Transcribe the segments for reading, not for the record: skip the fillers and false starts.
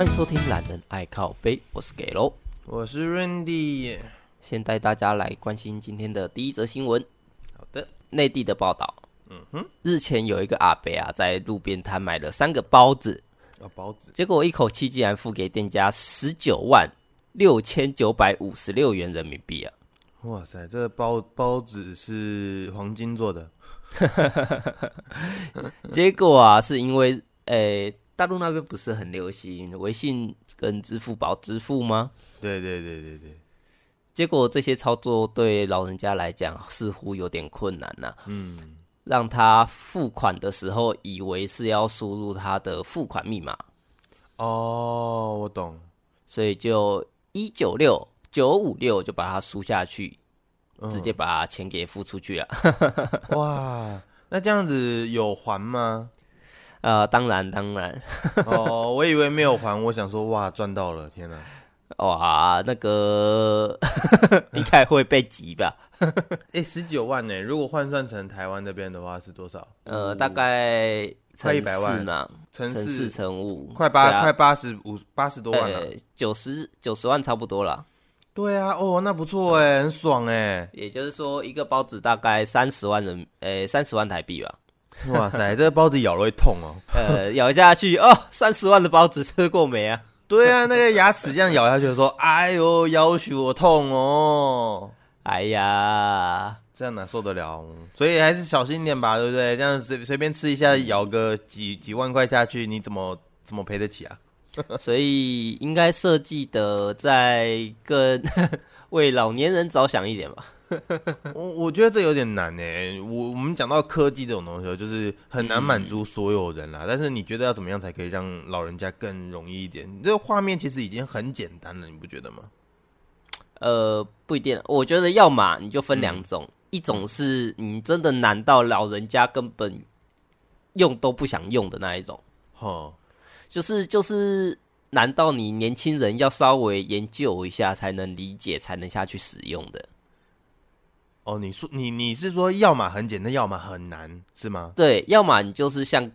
欢迎收听懒人爱靠背，我是 Gaylo， 我是 Randy。 先带大家来关心今天的第一则新闻。好的，内地的报道。日前有一个阿伯啊，在路边摊买了3个包子，包子，结果一口气竟然付给店家196,956元人民币啊！哇塞，这包子是黄金做的。结果啊，是因为大陆那边不是很流行微信跟支付宝支付吗？对。结果这些操作对老人家来讲似乎有点困难啊。让他付款的时候以为是要输入他的付款密码。哦，我懂。所以就196,956就把它输下去，直接把钱给付出去了。哇，那这样子有还吗？当然。哦，我以为没有还，我想说哇赚到了，天哪！哇，那个应该会被挤吧？19万呢？如果换算成台湾这边的话是多少？大概乘4嘛，乘4乘5，快80多万了，90万差不多了。对啊，哦，那不错哎，很爽哎。也就是说，一个包子大概30万台币吧。哇塞，这个包子咬了会痛哦。咬下去哦，30万的包子吃过没啊？对啊，那个牙齿这样咬下去的时候，哎呦，要死我痛哦！哎呀，这样哪受得了？所以还是小心一点吧，对不对？这样随便吃一下，咬个几万块下去，你怎么赔得起啊？所以应该设计的再更为老年人着想一点吧。我觉得这有点难欸，我们讲到科技这种东西就是很难满足所有人啦，但是你觉得要怎么样才可以让老人家更容易一点？这个画面其实已经很简单了，你不觉得吗？不一定，我觉得要嘛你就分2种，一种是你真的难到老人家根本用都不想用的那一种，就是难道你年轻人要稍微研究一下才能理解才能下去使用的。哦，你是说要嘛很简单，要嘛很难，是吗？对，要嘛你就是像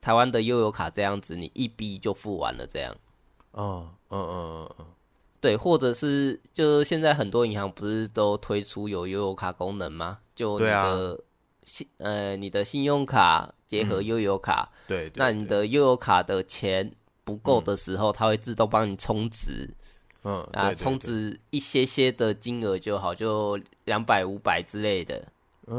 台湾的悠游卡这样子，你一币就付完了这样。对，或者是就现在很多银行不是都推出有悠游卡功能吗？就你的信用卡结合悠游卡，对，那你的悠游卡的钱不够的时候，它会自动帮你充值。充值一些些的金额就好，就200、500之类的，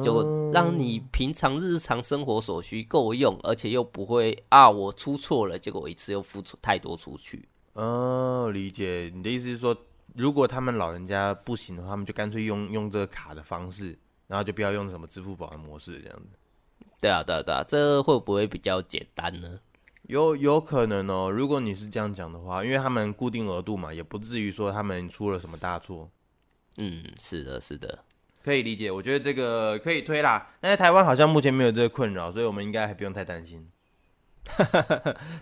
就让你平常日常生活所需够用，而且又不会我出错了，结果一次又付出太多出去。理解你的意思是说，如果他们老人家不行的话，他们就干脆用这个卡的方式，然后就不要用什么支付宝的模式这样子。对啊，这会不会比较简单呢？有可能哦，如果你是这样讲的话，因为他们固定额度嘛，也不至于说他们出了什么大错。是的，可以理解，我觉得这个可以推啦。但是台湾好像目前没有这个困扰，所以我们应该还不用太担心。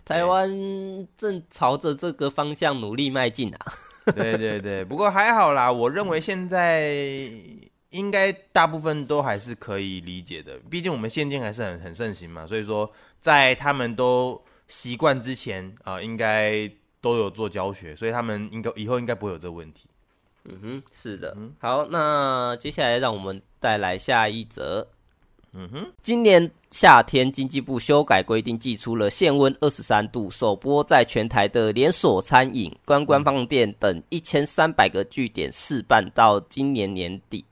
台湾正朝着这个方向努力迈进啊。对，不过还好啦，我认为现在应该大部分都还是可以理解的，毕竟我们现金还是很盛行嘛，所以说在他们都习惯之前应该都有做教学，所以他们以后应该不会有这个问题。是的。好，那接下来让我们带来下一则。今年夏天经济部修改规定，祭出了限温23度，首播在全台的连锁餐饮、观光店等1300个据点试办到今年年底。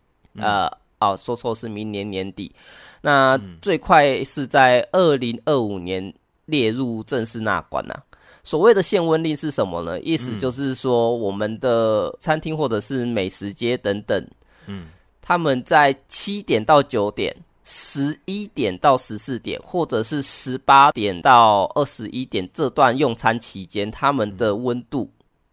说错，是明年年底。那最快是在2025年列入正式纳管啊。所谓的限温令是什么呢？意思就是说，我们的餐厅或者是美食街等等，他们在7点到9点、11点到14点，或者是18点到21点这段用餐期间，他们的温度，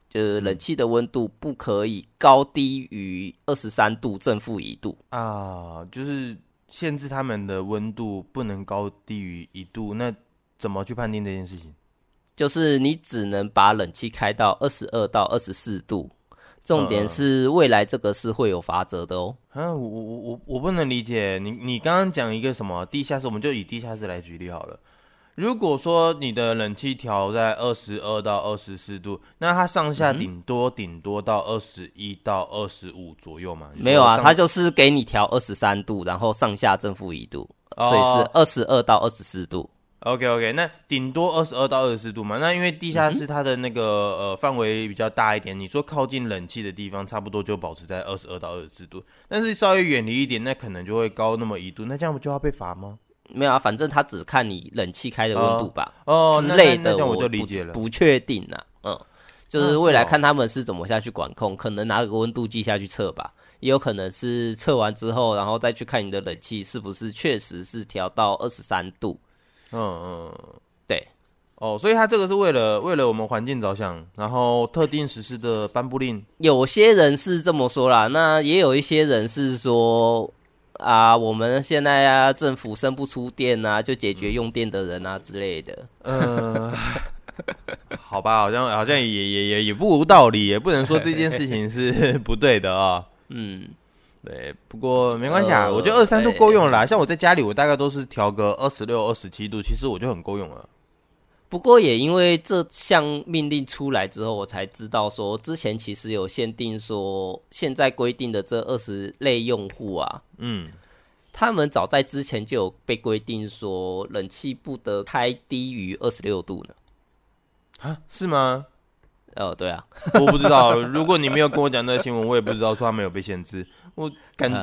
就是冷气的温度不可以高低于23度正负1度啊，就是限制他们的温度不能高低于1度。那怎么去判定这件事情？就是你只能把冷气开到22到24度。重点是未来这个是会有罚则的哦。我不能理解你刚刚讲一个什么地下室，我们就以地下室来举例好了。如果说你的冷气调在22到24度，那它上下顶多到21到25左右嘛？没有啊，它就是给你调23度，然后上下正负1度，所以是22到24度。OK， 那顶多22到24度嘛。那因为地下室它的那个范围比较大一点，你说靠近冷气的地方，差不多就保持在22到24度。但是稍微远离一点，那可能就会高那么1度。那这样不就要被罚吗？没有啊，反正他只看你冷气开的温度吧，之类的，我就理解了，不确定啦、啊。嗯，就是未来看他们是怎么下去管控，可能拿个温度计下去测吧，也有可能是测完之后，然后再去看你的冷气是不是确实是调到23度。嗯嗯，对，哦，所以他这个是为了我们环境着想，然后特定实施的颁布令。有些人是这么说啦，那也有一些人是说啊，我们现在啊，政府生不出电啊，就解决用电的人啊之类的。好吧，好像也不无道理，也不能说这件事情是不对的啊、哦。嗯。对，不过没关系啊，我觉得23度够用了啦。像我在家里，我大概都是调个26、27度，其实我就很够用了。不过也因为这项命令出来之后，我才知道说，之前其实有限定说，现在规定的这20类用户啊，嗯，他们早在之前就有被规定说，冷气不得开低于26度了。啊，是吗？对啊，我不知道。如果你没有跟我讲那个新闻，我也不知道说他没有被限制。我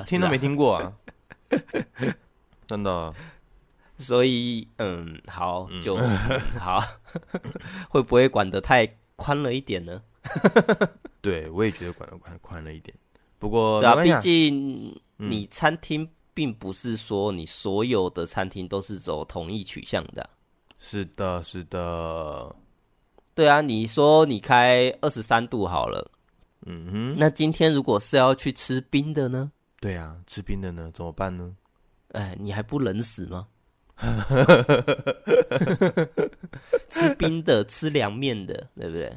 听都没听过啊，真的、啊。所以，好，就好，会不会管得太宽了一点呢？对，我也觉得管得宽了一点。不过，对啊，毕竟你餐厅并不是说你所有的餐厅都是走同一取向的。是的，是的。对啊，你说你开23度好了，那今天如果是要去吃冰的呢？对啊，吃冰的呢，怎么办呢？哎，你还不冷死吗？吃冰的，吃凉面的，对不对？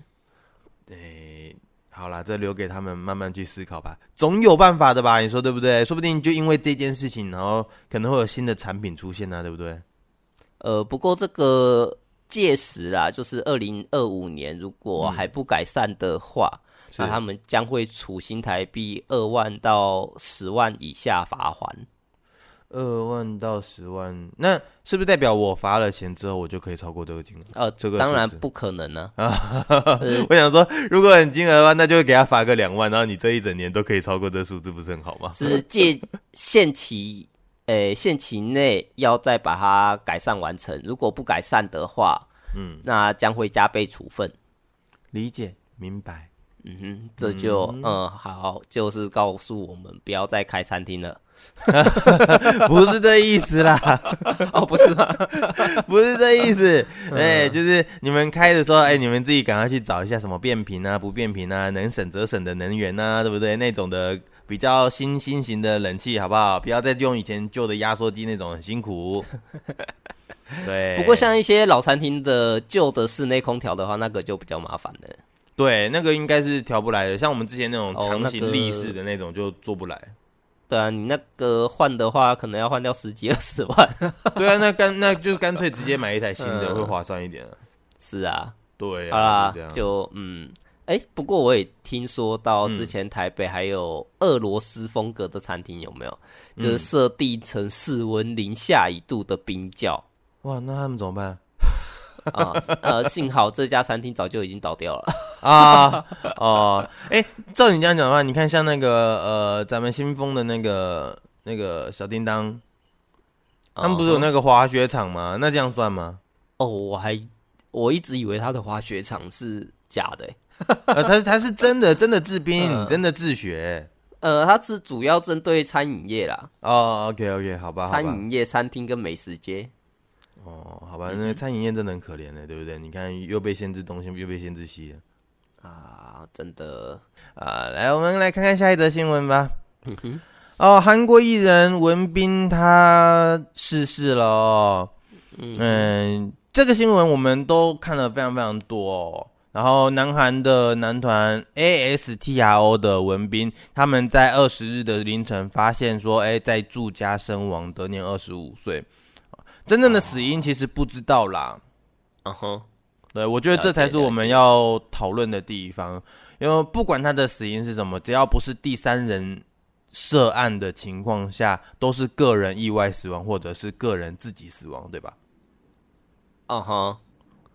对，好啦，这留给他们慢慢去思考吧，总有办法的吧？你说对不对？说不定就因为这件事情，然后可能会有新的产品出现啊，对不对？不过这个届时啦，就是2025年，如果还不改善的话，那他们将会处新台币2万到10万以下罚锾。2万到10万，那是不是代表我罚了钱之后我就可以超过这个金额？这个当然不可能啊！我想说，如果很金额的话，那就会给他罚个2万，然后你这一整年都可以超过这数字，不是很好吗？是借限期内要再把它改善完成，如果不改善的话，那将会加倍处分。理解，明白。这就好，就是告诉我们不要再开餐厅了。不是这意思啦。哦，不是吗？不是这意思。就是你们开的时候，你们自己赶快去找一下什么变频啊、不变频啊、能省则省的能源啊，对不对？那种的比较新型的冷气，好不好？不要再用以前旧的压缩机那种，很辛苦。对。不过像一些老餐厅的旧的室内空调的话，那个就比较麻烦了。对，那个应该是调不来的，像我们之前那种长型立式的那种就做不来。对啊，你那个换的话，可能要换掉10几20万。对啊，那就干脆直接买一台新的，会划算一点啊。是啊，对啊，好啦，不过我也听说到之前台北还有俄罗斯风格的餐厅，有没有？就是设定成室温零下1度的冰窖。哇，那他们怎么办？幸好这家餐厅早就已经倒掉了啊！哦，照你这样讲的话，你看像那个咱们新丰的那个小叮当，他们不是有那个滑雪场吗？那这样算吗？哦，我一直以为他的滑雪场是假的，他是真的制冰，真的自学。他是主要针对餐饮业啦。哦 ，OK， 好吧，餐饮业、餐厅跟美食街。哦，好吧，那个餐饮业真的很可怜的，对不对？你看又被限制东西，又被限制西了啊，真的啊！来，我们来看看下一则新闻吧。韩国艺人文彬他逝世了哦。这个新闻我们都看了非常非常多哦。然后，南韩的男团 ASTRO 的文彬，他们在20日的凌晨发现说，在住家身亡，得年25岁。真正的死因其实不知道啦。嗯哼，对，我觉得这才是我们要讨论的地方，因为不管他的死因是什么，只要不是第三人涉案的情况下，都是个人意外死亡或者是个人自己死亡，对吧？嗯哼，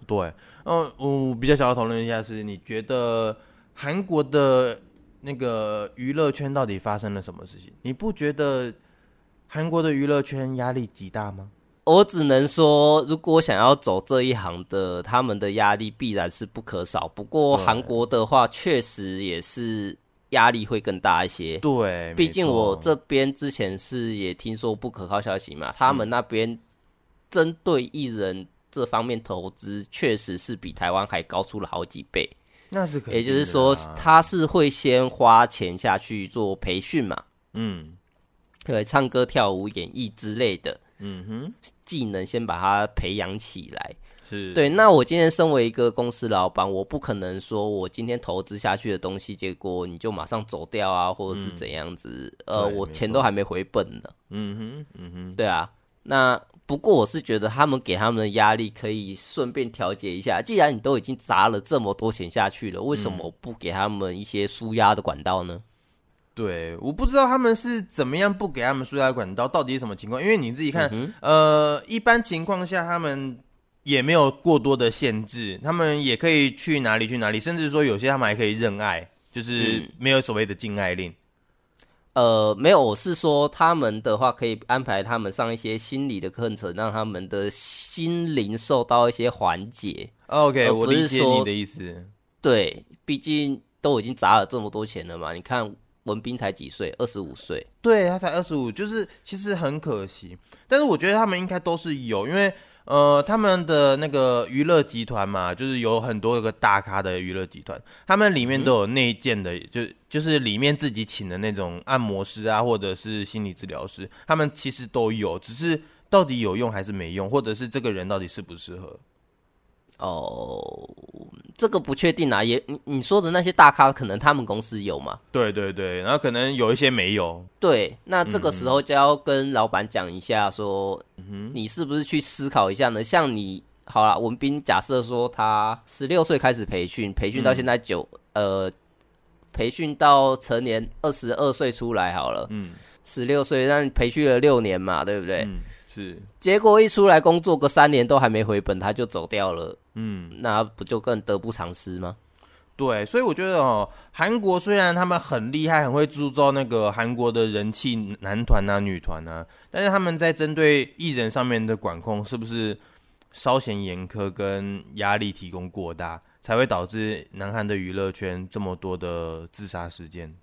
对。我比较想要讨论一下是，你觉得韩国的那个娱乐圈到底发生了什么事情？你不觉得韩国的娱乐圈压力极大吗？我只能说，如果想要走这一行的，他们的压力必然是不可少。不过韩国的话，确实也是压力会更大一些。对，毕竟我这边之前是也听说不可靠消息嘛，他们那边针对艺人这方面投资，确实是比台湾还高出了好几倍。那是可以，也就是说，他是会先花钱下去做培训嘛，嗯，对，唱歌、跳舞、演艺之类的。嗯哼，技能先把它培养起来，是对。那我今天身为一个公司老板，我不可能说我今天投资下去的东西，结果你就马上走掉啊，或者是怎样子？我钱都还没回本呢。嗯哼，嗯哼，对啊。那不过我是觉得他们给他们的压力可以顺便调节一下，既然你都已经砸了这么多钱下去了，为什么不给他们一些纾压的管道呢？对，我不知道他们是怎么样不给他们输压管道，到底是什么情况？因为你自己看，一般情况下他们也没有过多的限制，他们也可以去哪里去哪里，甚至说有些他们还可以认爱，就是没有所谓的禁爱令。没有，我是说他们的话可以安排他们上一些心理的课程，让他们的心灵受到一些缓解。OK， 我理解你的意思。对，毕竟都已经砸了这么多钱了嘛，你看。文彬才几岁？25岁。对，他才25，就是其实很可惜。但是我觉得他们应该都是有，因为他们的那个娱乐集团嘛，就是有很多个大咖的娱乐集团，他们里面都有内建的，就是里面自己请的那种按摩师啊，或者是心理治疗师，他们其实都有，只是到底有用还是没用，或者是这个人到底适不适合。哦，这个不确定啊，也你说的那些大咖，可能他们公司有嘛？对对对，然后可能有一些没有。对，那这个时候就要跟老板讲一下说，你是不是去思考一下呢？像你好啦，文彬假设说他16岁开始培训，到现在培训到成年22岁出来好了，16岁，那你培训了6年嘛，对不对？是，结果一出来工作个3年都还没回本，他就走掉了。那不就更得不偿失吗？对，所以我觉得韩国虽然他们很厉害，很会铸造那个韩国的人气男团啊、女团啊，但是他们在针对艺人上面的管控是不是稍显严苛，跟压力提供过大，才会导致南韩的娱乐圈这么多的自杀事件。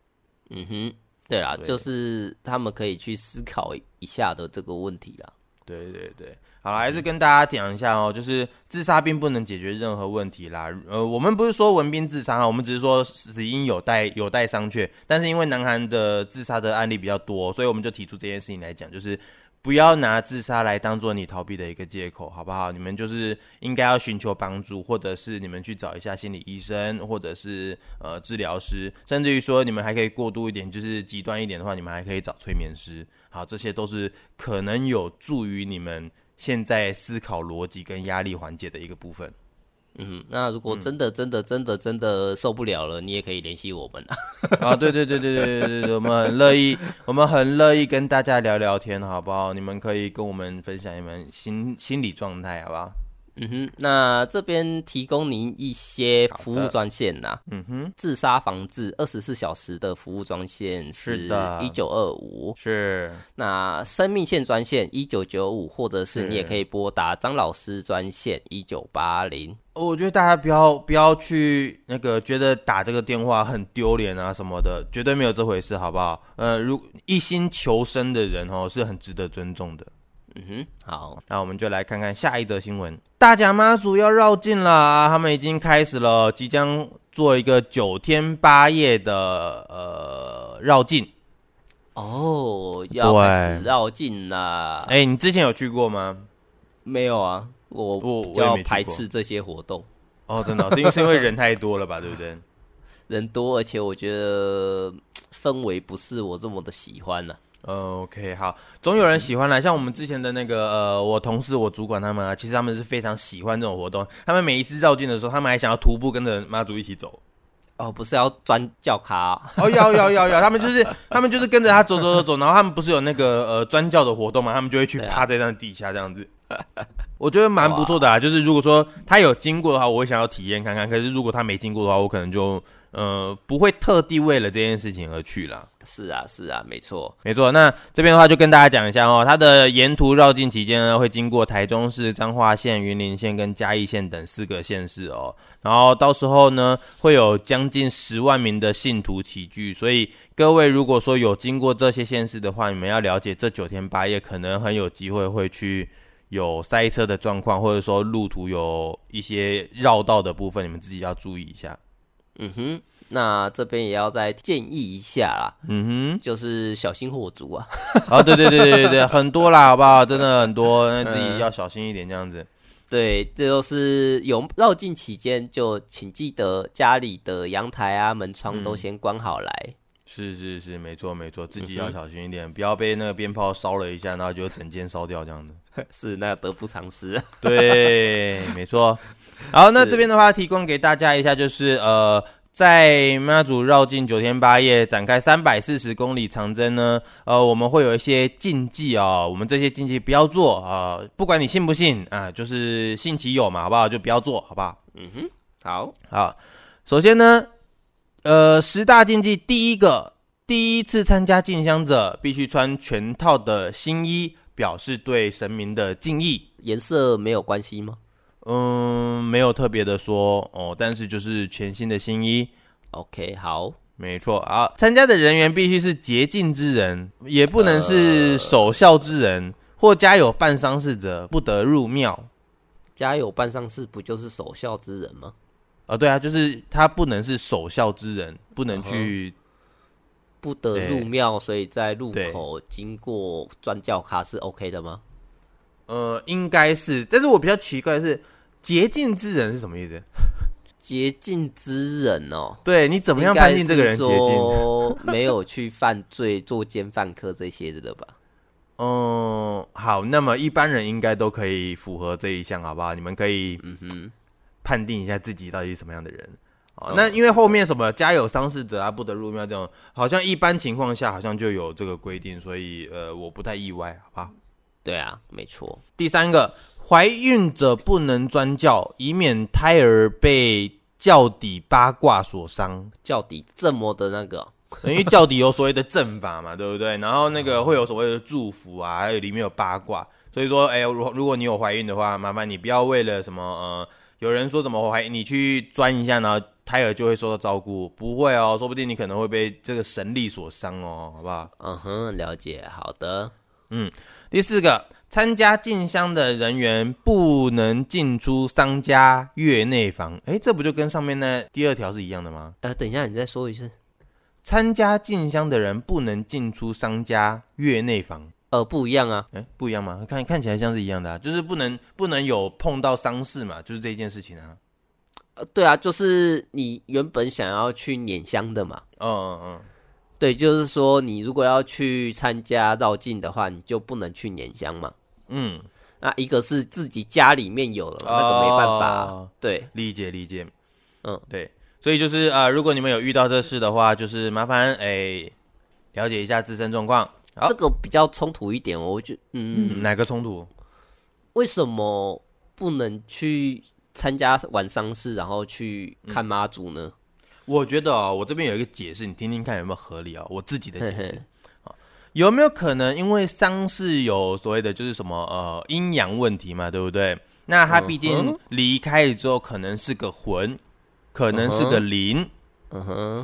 嗯哼，对啦，对，就是他们可以去思考一下的这个问题啦。对对对，好啦，还是跟大家讲一下就是自杀并不能解决任何问题啦。我们不是说文彬自杀我们只是说死因有待商榷。但是因为南韩的自杀的案例比较多，所以我们就提出这件事情来讲，就是不要拿自杀来当做你逃避的一个借口，好不好？你们就是应该要寻求帮助，或者是你们去找一下心理医生，或者是治疗师，甚至于说你们还可以过度一点，就是极端一点的话，你们还可以找催眠师。好，这些都是可能有助于你们现在思考逻辑跟压力缓解的一个部分。那如果真的受不了了，你也可以联系我们啊！对，我们很乐意跟大家聊聊天，好不好？你们可以跟我们分享你们心理状态，好不好？那这边提供您一些服务专线啦。自杀防治24小时的服务专线是1925，是。那生命线专线1995，或者是你也可以拨打张老师专线1980。我觉得大家不要去那个觉得打这个电话很丢脸啊什么的，绝对没有这回事，好不好？如一心求生的人是很值得尊重的。好，那我们就来看看下一则新闻。大甲妈祖要绕境了，他们已经开始了，即将做一个9天8夜的绕境。要开始绕境了。你之前有去过吗？没有啊，我比较排斥这些活动。真的，是因为人太多了吧？对不对？人多，而且我觉得氛围不是我这么的喜欢了。OK， 好，总有人喜欢啦。像我们之前的那个我同事、我主管他们啊，其实他们是非常喜欢这种活动。他们每一次绕境的时候，他们还想要徒步跟着妈祖一起走。哦，不是要钻轿卡哦？哦，要，他们就是跟着他走，然后他们不是有那个钻轿的活动嘛？他们就会去趴在那地下这样子。我觉得蛮不错的啊，就是如果说他有经过的话，我会想要体验看看。可是如果他没经过的话，我可能就不会特地为了这件事情而去啦。是啊，没错。那这边的话就跟大家讲一下哦，它的沿途绕境期间呢，会经过台中市、彰化县、云林县跟嘉义县等4个县市哦。然后到时候呢，会有将近10万名的信徒齐聚，所以各位如果说有经过这些县市的话，你们要了解这9天8夜可能很有机会会去。有塞车的状况，或者说路途有一些绕道的部分，你们自己要注意一下。嗯哼，那这边也要再建议一下啦。嗯哼，就是小心火烛啊。哦，对，很多啦，好不好？真的很多，那自己要小心一点，这样子。对，这都是有绕境期间，就请记得家里的阳台啊、门窗都先关好来。是，没错，自己要小心一点，不要被那个鞭炮烧了一下，然后就整间烧掉这样的。是，那得不偿失。对，没错。好，那这边的话，提供给大家一下，就是在妈祖绕境9天8夜展开340公里长征呢，我们会有一些禁忌哦，我们这些禁忌不要做啊，不管你信不信啊，就是信其有嘛，好不好？就不要做，好不好？嗯哼，好。首先呢。10大禁忌第一个，第一次参加进香者必须穿全套的新衣，表示对神明的敬意。颜色没有关系吗？没有特别的说哦，但是就是全新的新衣。OK， 好，没错啊。参加的人员必须是洁净之人，也不能是守孝之人，或家有办丧事者不得入庙。家有办丧事不就是守孝之人吗？对啊，就是他不能是守孝之人，不能去，不得入庙，所以在路口经过转教卡是 OK 的吗？应该是，但是我比较奇怪的是，洁净之人是什么意思？洁净之人哦，对，你怎么样判定这个人洁净？没有去犯罪、作奸犯科这些的吧？好，那么一般人应该都可以符合这一项，好不好？你们可以，判定一下自己到底是什么样的人。那因为后面什么家有丧事者啊不得入庙这种，好像一般情况下好像就有这个规定，所以我不太意外，好吧？对啊，没错。第三个，怀孕者不能钻轿，以免胎儿被轿底八卦所伤。轿底这么的那个，因为轿底有所谓的阵法嘛，对不对？然后那个会有所谓的祝福啊，还有里面有八卦，所以说，如果你有怀孕的话，麻烦你不要为了什么有人说怎么怀疑你去钻一下，然后胎儿就会受到照顾，不会哦，说不定你可能会被这个神力所伤哦，好不好？了解，好的。第四个，参加进香的人员不能进出商家月内房。这不就跟上面那第2条是一样的吗？等一下，你再说一次。参加进香的人不能进出商家月内房。不一样啊。不一样吗？看起来像是一样的啊，就是不能有碰到丧事嘛，就是这件事情啊。对啊，就是你原本想要去拈香的嘛。对，就是说你如果要去参加绕境的话，你就不能去拈香嘛。那一个是自己家里面有的嘛，那个没办法啊。对，理解。对，所以就是如果你们有遇到这事的话，就是麻烦了解一下自身状况。这个比较冲突一点，我觉得哪个冲突？为什么不能去参加晚丧事，然后去看妈祖呢？我觉得我这边有一个解释，你听听看有没有合理啊？我自己的解释有没有可能因为丧事有所谓的就是什么阴阳问题嘛，对不对？那他毕竟离开了之后，可能是个魂，可能是个灵。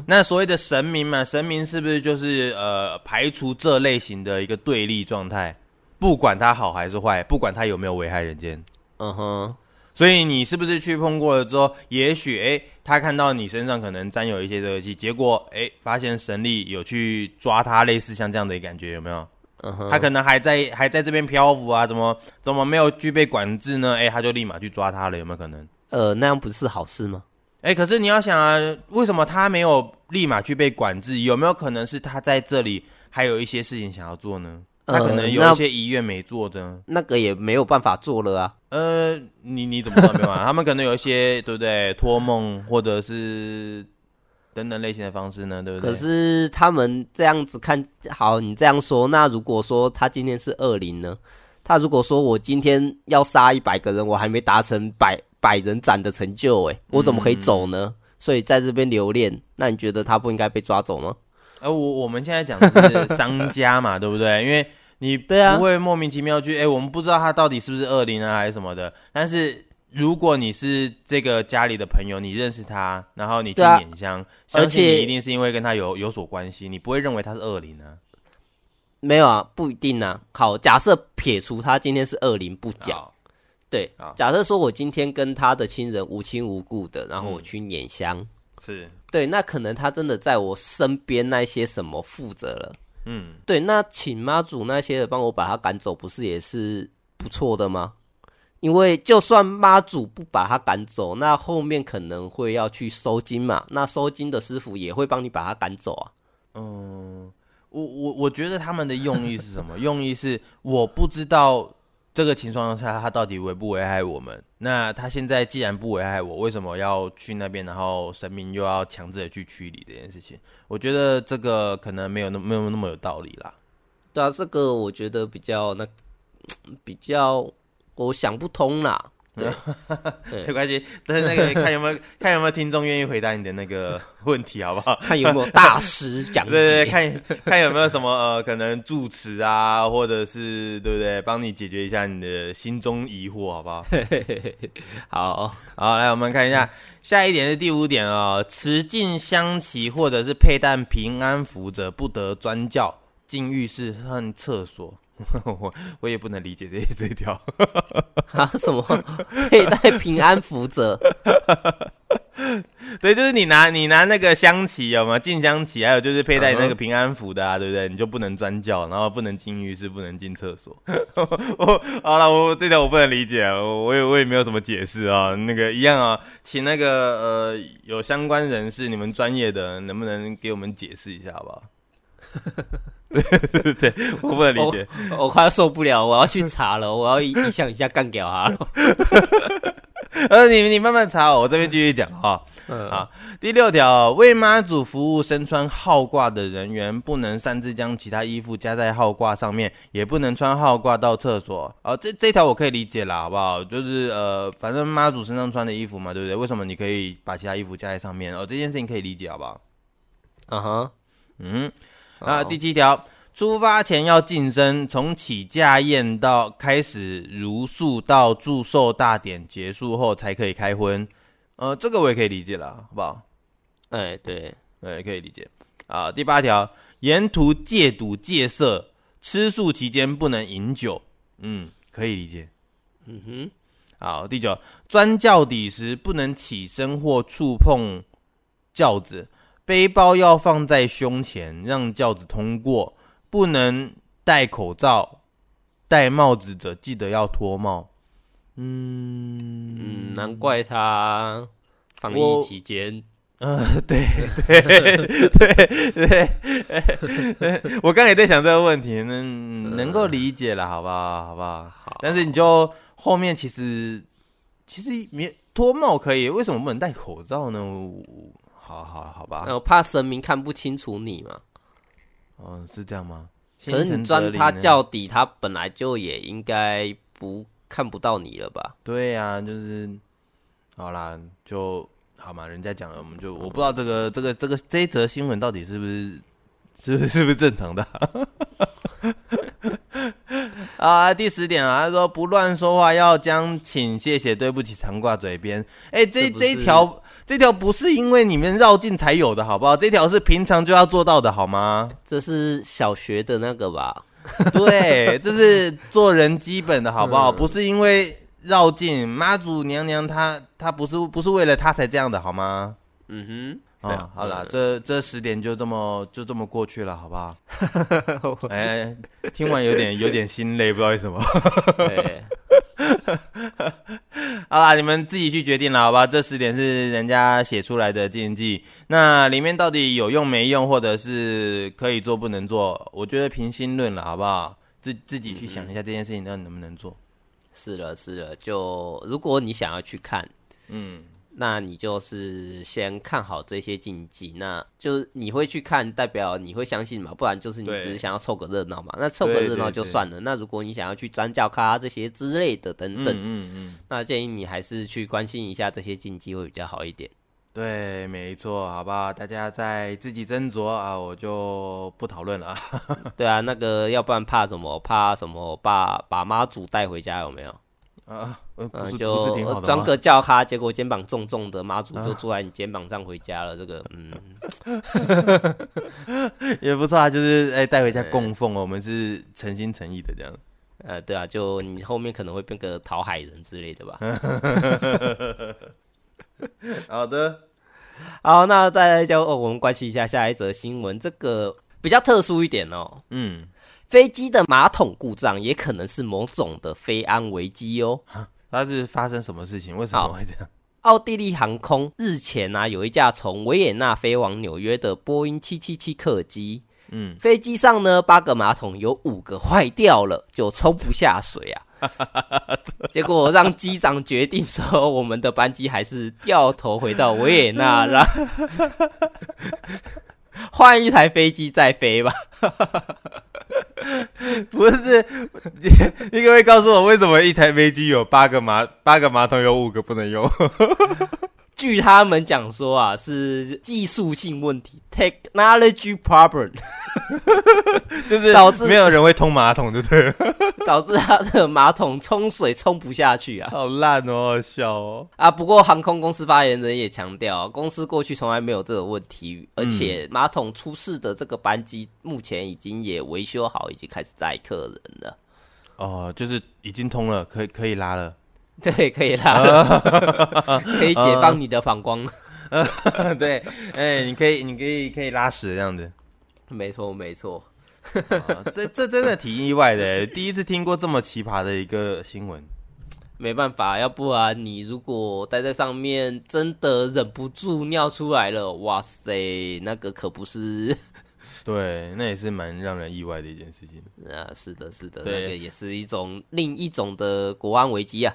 那所谓的神明嘛，神明是不是就是排除这类型的一个对立状态？不管他好还是坏，不管他有没有危害人间。所以你是不是去碰过了之后，也许他看到你身上可能沾有一些这个气，结果发现神力有去抓他，类似像这样的感觉有没有？他可能还在这边漂浮啊，怎么没有具备管制呢？他就立马去抓他了，有没有可能？那样不是好事吗？可是你要想啊，为什么他没有立马去被管制？有没有可能是他在这里还有一些事情想要做呢？他可能有一些遗愿没做的，那个也没有办法做了啊。你怎么知道没办法？他们可能有一些，对不对？托梦或者是等等类型的方式呢，对不对？可是他们这样子看好，你这样说，那如果说他今天是20呢？他如果说我今天要杀100个人，我还没达成百人斩的成就，我怎么可以走呢？所以在这边留恋，那你觉得他不应该被抓走吗？我们现在讲的是商家嘛，对不对？因为你不会莫名其妙去，我们不知道他到底是不是20啊，还是什么的。但是如果你是这个家里的朋友，你认识他，然后你去拈香，相信你一定是因为跟他有所关系，你不会认为他是20啊。没有啊，不一定啊。好，假设撇除他今天是20不讲，对，假设说我今天跟他的亲人无亲无故的，然后我去拈香。是对，那可能他真的在我身边那些什么负责了，对，那请妈祖那些的帮我把他赶走，不是也是不错的吗？因为就算妈祖不把他赶走，那后面可能会要去收金嘛，那收金的师傅也会帮你把他赶走啊。我觉得他们的用意是什么？用意是我不知道这个情况下他到底危不危害我们。那他现在既然不危害我，为什么要去那边，然后神明又要强制的去驱离这件事情？我觉得这个可能没有那么有道理啦。对啊，这个我觉得比较我想不通啦。对，没关系，但是那个看有没有听众愿意回答你的那个问题，好不好？看有没有大师讲解，对，看有没有什么可能住持啊，或者是对不对，帮你解决一下你的心中疑惑，好不好？好，来我们看一下，下一点是第5点哦，持进香旗或者是佩戴平安符者不得专教进浴室和厕所。我也不能理解这一条啊，什么佩戴平安符者？对，就是你拿那个香旗，有没有进香旗？还有就是佩戴那个平安符的啊，对不对？你就不能专教，然后不能进浴室，不能进厕所。好了，我这条我不能理解，我也没有什么解释啊。那个一样啊，请那个有相关人士，你们专业的，能不能给我们解释一下，好不好？对，我不能理解，我快要受不了，我要去查了，我要一下干掉他了。你慢慢查，我这边继续讲啊。第6条，为妈祖服务身穿号褂的人员不能擅自将其他衣服加在号褂上面，也不能穿号褂到厕所。这条我可以理解啦，好不好？就是反正妈祖身上穿的衣服嘛，对不对？为什么你可以把其他衣服加在上面？这件事情可以理解，好不好？第7条，出发前要净身，从起驾宴到开始茹素到祝寿大典结束后才可以开荤。这个我也可以理解啦，好不好？对，可以理解。第8条，沿途戒赌戒色，吃素期间不能饮酒。可以理解。第9，钻轿底时不能起身或触碰轿子。背包要放在胸前，让轿子通过。不能戴口罩、戴帽子者，记得要脱帽。难怪他防疫期间，对，我刚才在想这个问题，能够理解了，好不好？好，但是你就后面其实没脱帽可以，为什么不能戴口罩呢？好吧，我怕神明看不清楚你嘛。是这样吗？可是你钻他轿底，他本来就也应该看不到你了吧？对啊，就是好啦，就好嘛。人家讲了，我们就我不知道这一则新闻到底是不是正常的啊？第10点啊，他说不乱说话，要将请、谢谢、对不起常挂嘴边。这条不是因为你们绕境才有的，好不好？这条是平常就要做到的，好吗？这是小学的那个吧？对，这是做人基本的，好不好？不是因为绕境，妈祖娘娘她不是为了她才这样的，好吗？好啦，这10点就这么过去了，好不好？听完有点心累，不知道为什么。好啦，你们自己去决定了，好吧？这10点是人家写出来的禁忌，那里面到底有用没用，或者是可以做不能做，我觉得平心论了，好不好？自己去想一下这件事情到底能不能做。是了，就如果你想要去看，那你就是先看好这些禁忌，那就是你会去看，代表你会相信嘛，不然就是你只是想要凑个热闹嘛，那凑个热闹就算了。对对对，那如果你想要去钻教咖这些之类的等等，那建议你还是去关心一下这些禁忌会比较好一点。对，没错，好不好？大家再自己斟酌啊，我就不讨论了。对啊，那个要不然怕什么？怕什么？把妈祖带回家有没有？啊，不是挺好的吗？装个叫哈，结果肩膀重重的，妈祖就坐在你肩膀上回家了。这个，也不错啊，就是带回家供奉哦，我们是诚心诚意的这样。对啊，就你后面可能会变个讨海人之类的吧。好的，好，那再来教我们关心一下下一则新闻，这个比较特殊一点哦。飞机的马桶故障也可能是某种的飞安危机哦。它是发生什么事情？为什么会这样？奥地利航空日前啊，有一架从维也纳飞往纽约的波音777客机，飞机上呢8个马桶有5个坏掉了，就冲不下水啊。结果让机长决定说，我们的班机还是掉头回到维也纳，然后换一台飞机再飞吧。不是，你可不可以告诉我，为什么一台飞机有八个马桶，有5个不能用？据他们讲说啊，是技术性问题 （technology problem）， 就是导致没有人会通马桶，对不对？导致他的马桶冲水冲不下去啊！好烂哦，好笑哦！啊，不过航空公司发言人也强调啊，公司过去从来没有这个问题，而且马桶出事的这个班机目前已经也维修好，已经开始载客人了。哦，就是已经通了，可以拉了。对，可以啦，可以解放你的膀胱。对，你可以拉屎这样子。没错。这真的挺意外的，第一次听过这么奇葩的一个新闻。没办法，要不然你如果待在上面，真的忍不住尿出来了，哇塞，那个可不是。对，那也是蛮让人意外的一件事情。啊，是的，那个也是另一种的国安危机啊。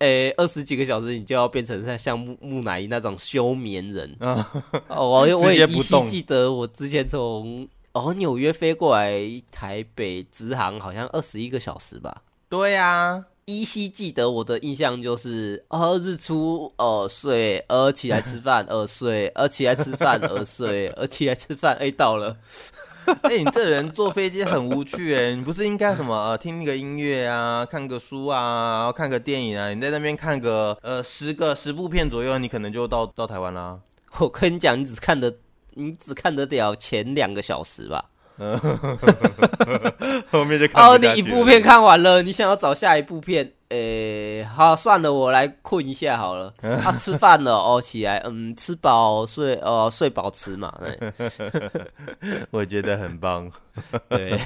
？20几个小时，你就要变成像木乃伊那种休眠人啊！我也依稀记得，我之前从纽约飞过来台北直航，好像21个小时吧。对呀、啊，依稀记得我的印象就是日出睡，起来吃饭睡，起来吃饭睡，起来吃饭到了。你这人坐飞机很无趣你不是应该什么听个音乐啊，看个书啊，看个电影啊？你在那边看个10部片左右，你可能就到台湾啦、啊。我跟你讲，你只看得了前2个小时吧。后面就看不下去了。你一部片看完了，你想要找下一部片，好，算了，我来困一下好了。吃饭了起来，吃饱睡睡饱吃嘛。我觉得很棒。对，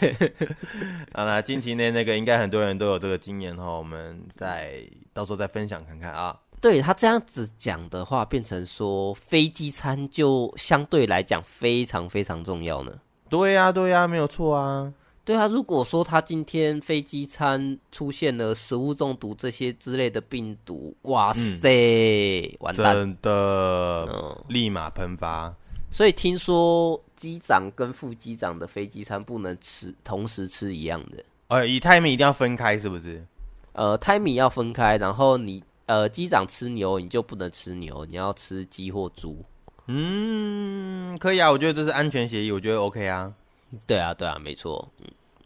好啦，近期内那个应该很多人都有这个经验哈，我们到时候再分享看看啊。对，他这样子讲的话，变成说飞机餐就相对来讲非常非常重要呢。对啊，没有错啊。对啊，如果说他今天飞机餐出现了食物中毒这些之类的病毒，哇塞，完蛋，真的，立马喷发。所以听说机长跟副机长的飞机餐不能同时吃一样的。以timing一定要分开，是不是？timing要分开，然后你机长吃牛，你就不能吃牛，你要吃鸡或猪。可以啊，我觉得这是安全协议，我觉得 OK 啊。对啊，没错。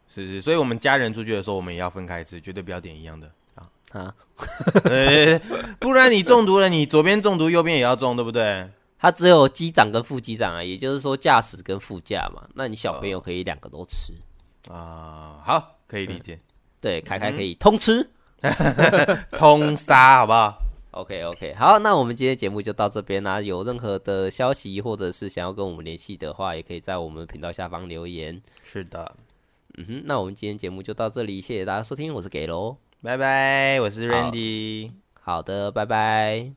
是，所以我们家人出去的时候，我们也要分开吃，绝对不要点一样的啊。啊不然你中毒了，你左边中毒，右边也要中，对不对？它只有机长跟副机长啊，也就是说驾驶跟副驾嘛。那你小朋友可以两个都吃啊、好，可以理解。对，凯凯可以通吃，通杀，好不好？OK， 好，那我们今天节目就到这边啦、啊。有任何的消息或者是想要跟我们联系的话，也可以在我们频道下方留言。是的，那我们今天节目就到这里，谢谢大家收听，我是Gaylo，拜拜，我是 Randy， 好的，拜拜。